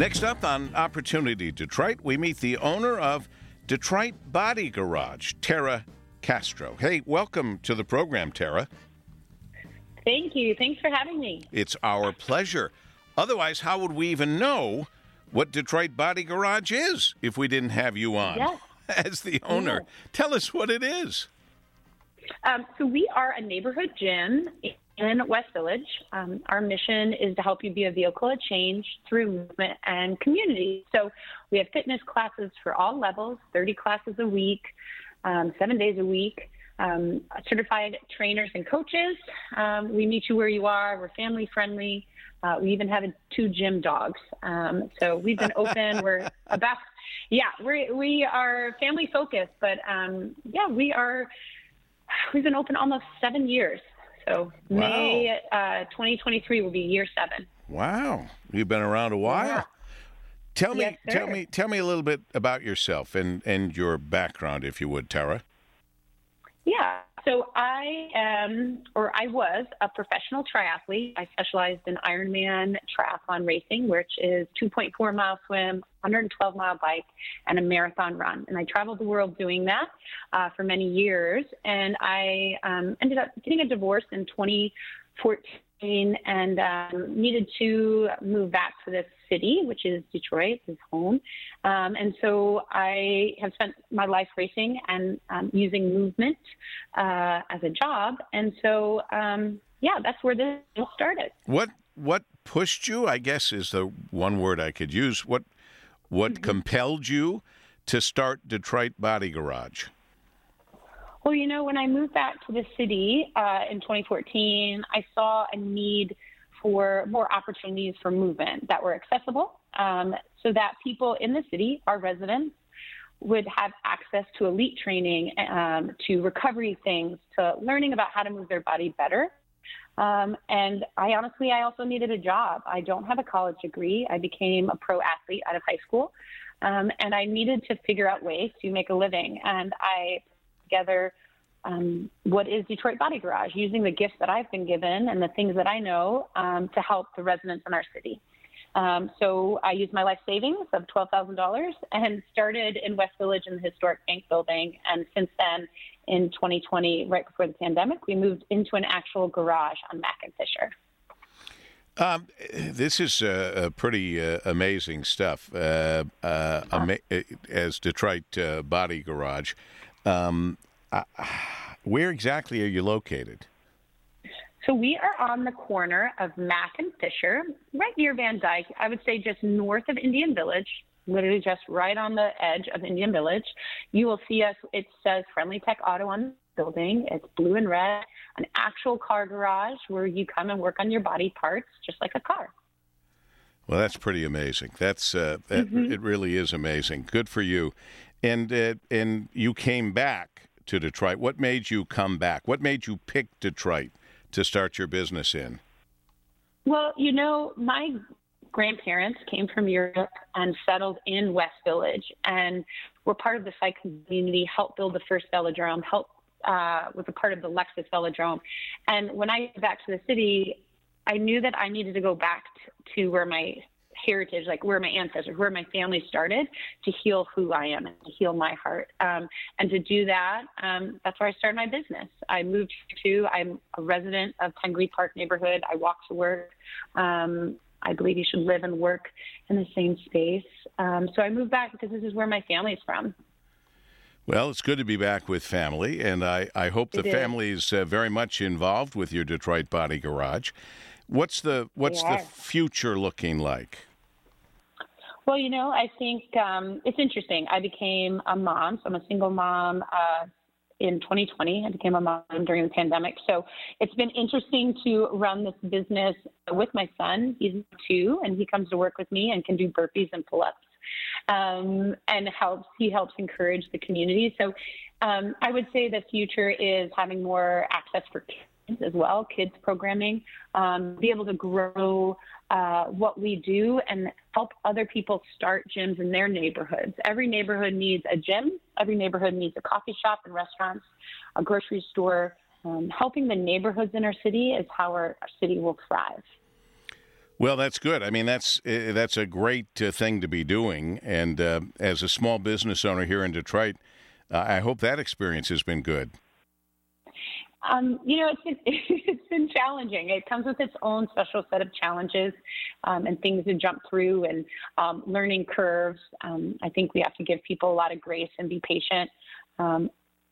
Next up on Opportunity Detroit, we meet the owner of Detroit Body Garage, Tara Castro. Hey, welcome to the program, Tara. Thank you. Thanks for having me. It's our pleasure. Otherwise, how would we even know what Detroit Body Garage is if we didn't have you on as the owner? Yeah. Tell us what it is. So we are a neighborhood gym in West Village. Our mission is to help you be a vehicle of change through movement and community. So we have fitness classes for all levels, 30 classes a week, 7 days a week, certified trainers and coaches. We meet you where you are. We're family friendly. We even have two gym dogs. So we've been open. We are family focused, but we've been open almost 7 years. So wow. May 2023 will be year 7. Wow, you've been around a while. Yeah. Tell me a little bit about yourself and your background, if you would, Tara. Yeah. So I was a professional triathlete. I specialized in Ironman triathlon racing, which is 2.4-mile swim, 112-mile bike, and a marathon run. And I traveled the world doing that for many years. And I ended up getting a divorce in 2014 and needed to move back to this city, which is Detroit, is home. And so I have spent my life racing and using movement as a job. And so, that's where this all started. What pushed you, I guess, is the one word I could use. What mm-hmm. compelled you to start Detroit Body Garage? Well, you know, when I moved back to the city in 2014, I saw a need for more opportunities for movement that were accessible so that people in the city, our residents, would have access to elite training, to recovery things, to learning about how to move their body better. And I also needed a job. I don't have a college degree. I became a pro athlete out of high school, and I needed to figure out ways to make a living. And I put together what is Detroit Body Garage, using the gifts that I've been given and the things that I know to help the residents in our city. So I used my life savings of $12,000 and started in West Village in the historic bank building. And since then, in 2020, right before the pandemic, we moved into an actual garage on Mack and Fisher. This is a pretty amazing stuff as Detroit Body Garage. Where exactly are you located? So we are on the corner of Mack and Fisher, right near Van Dyke. I would say just north of Indian Village, literally just right on the edge of Indian Village. You will see us. It says Friendly Tech Auto on the building. It's blue and red, an actual car garage where you come and work on your body parts, just like a car. Well, that's pretty amazing. It really is amazing. Good for you. And you came back to Detroit. What made you come back? What made you pick Detroit to start your business in? Well, you know, my grandparents came from Europe and settled in West Village and were part of the cycle community, helped build the first velodrome, was a part of the Lexus Velodrome. And when I got back to the city, I knew that I needed to go back to where my heritage, like where my ancestors, where my family started, to heal who I am and to heal my heart. And to do that, that's where I started my business. I moved to, I'm a resident of Pengree Park neighborhood. I walk to work. I believe you should live and work in the same space. So I moved back because this is where my family is from. Well, it's good to be back with family, and I hope the family is very much involved with your Detroit Body Garage. What's the future looking like? Well, you know, I think it's interesting. I became a mom, so I'm a single mom in 2020. I became a mom during the pandemic. So it's been interesting to run this business with my son. He's 2, and he comes to work with me and can do burpees and pull-ups. And he helps encourage the community. So I would say the future is having more access for kids as well, kids programming, be able to grow what we do and help other people start gyms in their neighborhoods. Every neighborhood needs a gym. Every neighborhood needs a coffee shop and restaurants, a grocery store. Helping the neighborhoods in our city is how our city will thrive. Well, that's good. I mean, that's a great thing to be doing. And as a small business owner here in Detroit, I hope that experience has been good. It's been challenging. It comes with its own special set of challenges and things to jump through and learning curves. I think we have to give people a lot of grace and be patient.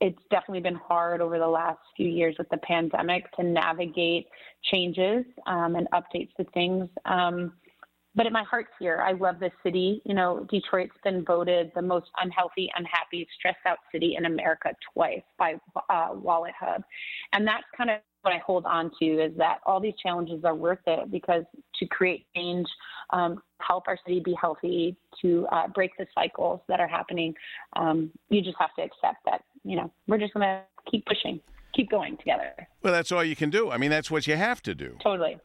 It's definitely been hard over the last few years with the pandemic to navigate changes and updates to things. But at my heart's here, I love this city. You know, Detroit's been voted the most unhealthy, unhappy, stressed out city in America twice by WalletHub. And that's kind of what I hold on to, is that all these challenges are worth it, because to create change, help our city be healthy, to break the cycles that are happening, you just have to accept that, you know, we're just going to keep pushing, keep going together. Well, that's all you can do. I mean, that's what you have to do. Totally.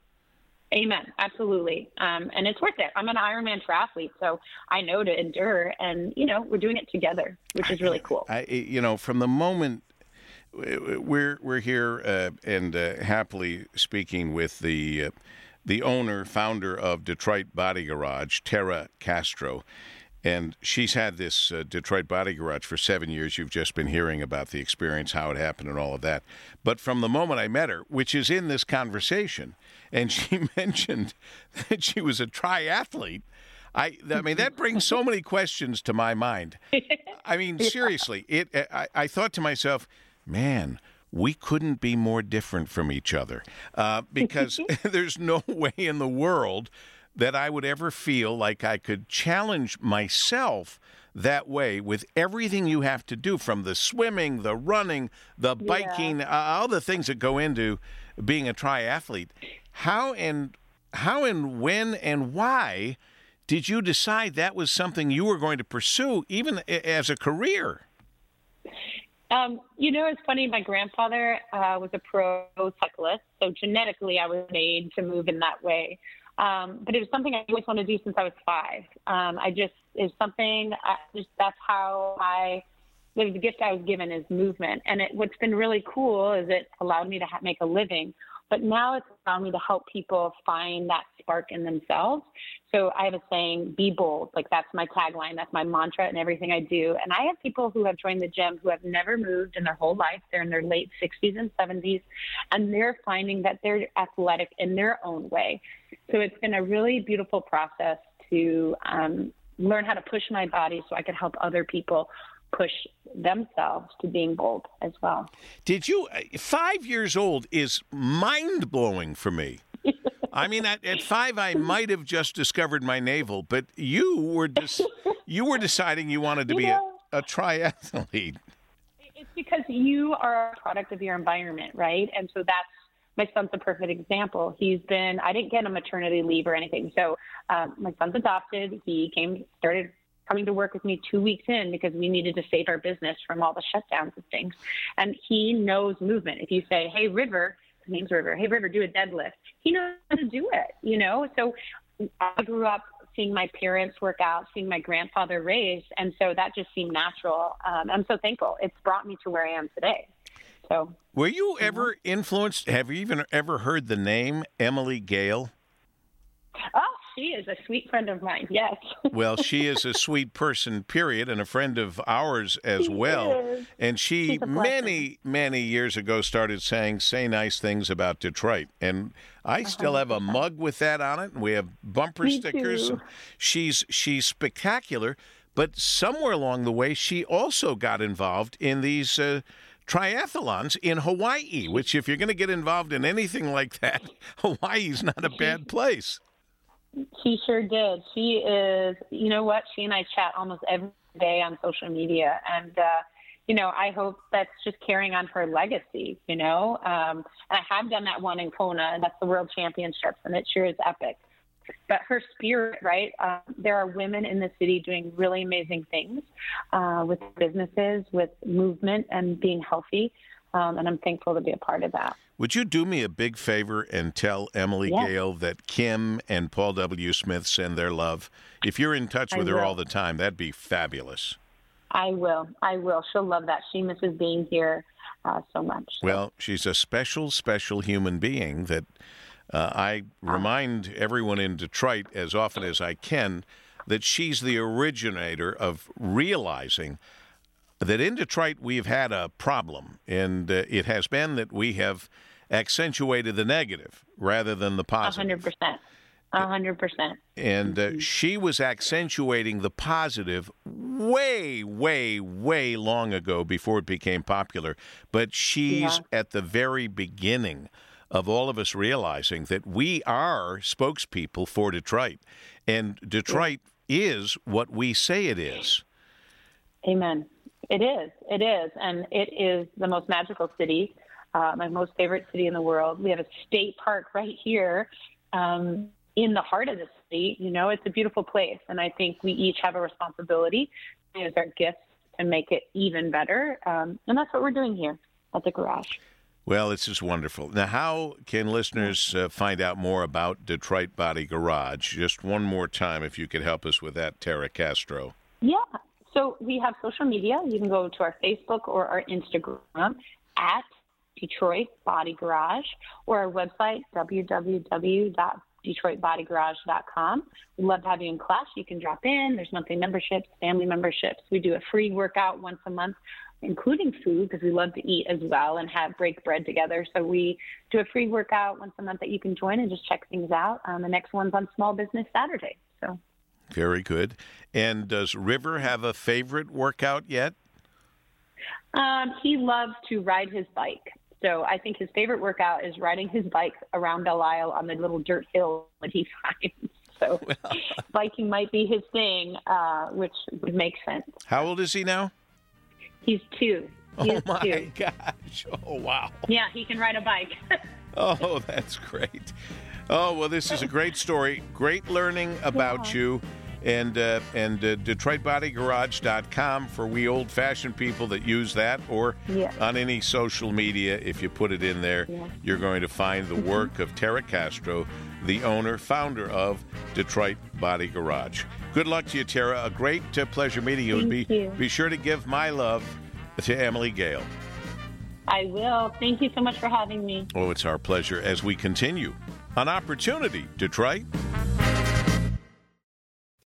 Amen. Absolutely. And it's worth it. I'm an Ironman triathlete, so I know to endure, and, you know, we're doing it together, which is really cool. From the moment we're here and happily speaking with the owner, founder of Detroit Body Garage, Tara Castro, and she's had this Detroit Body Garage for 7 years. You've just been hearing about the experience, how it happened and all of that. But from the moment I met her, which is in this conversation, and she mentioned that she was a triathlete, I mean, that brings so many questions to my mind. I mean, seriously, I thought to myself, man, we couldn't be more different from each other because there's no way in the world that I would ever feel like I could challenge myself that way with everything you have to do, from the swimming, the running, the biking, all the things that go into being a triathlete. How and when and why did you decide that was something you were going to pursue, even as a career? It's funny. My grandfather was a pro cyclist, so genetically I was made to move in that way. But it was something I always wanted to do since I was 5. That's how the gift I was given is movement. And what's been really cool is it allowed me to make a living, but now it's allowed me to help people find that spark in themselves. So I have a saying, be bold. Like, that's my tagline. That's my mantra in everything I do. And I have people who have joined the gym who have never moved in their whole life. They're in their late 60s and 70s, and they're finding that they're athletic in their own way. So it's been a really beautiful process to learn how to push my body so I could help other people push themselves to being bold as well. 5 years old is mind-blowing for me. I mean, at 5, I might have just discovered my navel, but you were deciding you wanted to be a triathlete. It's because you are a product of your environment, right? And so that's, my son's a perfect example. I didn't get a maternity leave or anything. So my son's adopted. He started coming to work with me 2 weeks in because we needed to save our business from all the shutdowns and things. And he knows movement. If you say, hey, River, his name's River, hey, River, do a deadlift, he knows how to do it, you know? So I grew up seeing my parents work out, seeing my grandfather race. And so that just seemed natural. I'm so thankful. It's brought me to where I am today. So, were you ever influenced? Have you even ever heard the name Emily Gale? Oh, she is a sweet friend of mine, yes. Well, she is a sweet person, period, and a friend of ours as well. Is. And she, many, many years ago, started saying, say nice things about Detroit. And I still have a mug with that on it, and we have bumper stickers. Too. She's spectacular, but somewhere along the way, she also got involved in these triathlons in Hawaii, which if you're going to get involved in anything like that, Hawaii's not a bad place. She sure did. She is, you know what? She and I chat almost every day on social media. And, I hope that's just carrying on her legacy, you know? And I have done that one in Kona, and that's the World Championships, and it sure is epic. But her spirit, right? There are women in the city doing really amazing things with businesses, with movement, and being healthy. And I'm thankful to be a part of that. Would you do me a big favor and tell Emily Gale that Kim and Paul W. Smith send their love? If you're in touch with her all the time, that'd be fabulous. I will. She'll love that. She misses being here so much. Well, she's a special, special human being that I remind everyone in Detroit as often as I can that she's the originator of realizing that in Detroit we've had a problem, and it has been that we have accentuated the negative rather than the positive. 100%. 100%. And she was accentuating the positive way, way, way long ago before it became popular. But she's at the very beginning of all of us realizing that we are spokespeople for Detroit. And Detroit is what we say it is. Amen. It is. It is. And it is the most magical city, my most favorite city in the world. We have a state park right here. In the heart of the city, you know, it's a beautiful place. And I think we each have a responsibility to use our gifts to make it even better. And that's what we're doing here at the garage. Well, it's just wonderful. Now, how can listeners find out more about Detroit Body Garage? Just one more time, if you could help us with that, Tara Castro. Yeah. So we have social media. You can go to our Facebook or our Instagram at Detroit Body Garage, or our website, www.detroitbodygarage.com. We'd love to have you in class. You can drop in. There's monthly memberships, family memberships. We do a free workout once a month, including food, because we love to eat as well and have break bread together. So we do a free workout once a month that you can join and just check things out. The next one's on Small Business Saturday. So very good. And does River have a favorite workout yet? He loves to ride his bike. So I think his favorite workout is riding his bike around Delisle on the little dirt hill that he finds. So biking might be his thing, which would make sense. How old is he now? He's two. He's two. Gosh. Oh, wow. Yeah, he can ride a bike. Oh, that's great. Oh, well, this is a great story. Great learning about you. And DetroitBodyGarage.com for we old-fashioned people that use that, or on any social media, if you put it in there, you're going to find the work of Tara Castro, the owner, founder of Detroit Body Garage. Good luck to you, Tara. A great pleasure meeting you. Thank you. Be sure to give my love to Emily Gale. I will. Thank you so much for having me. Oh, it's our pleasure as we continue on Opportunity Detroit.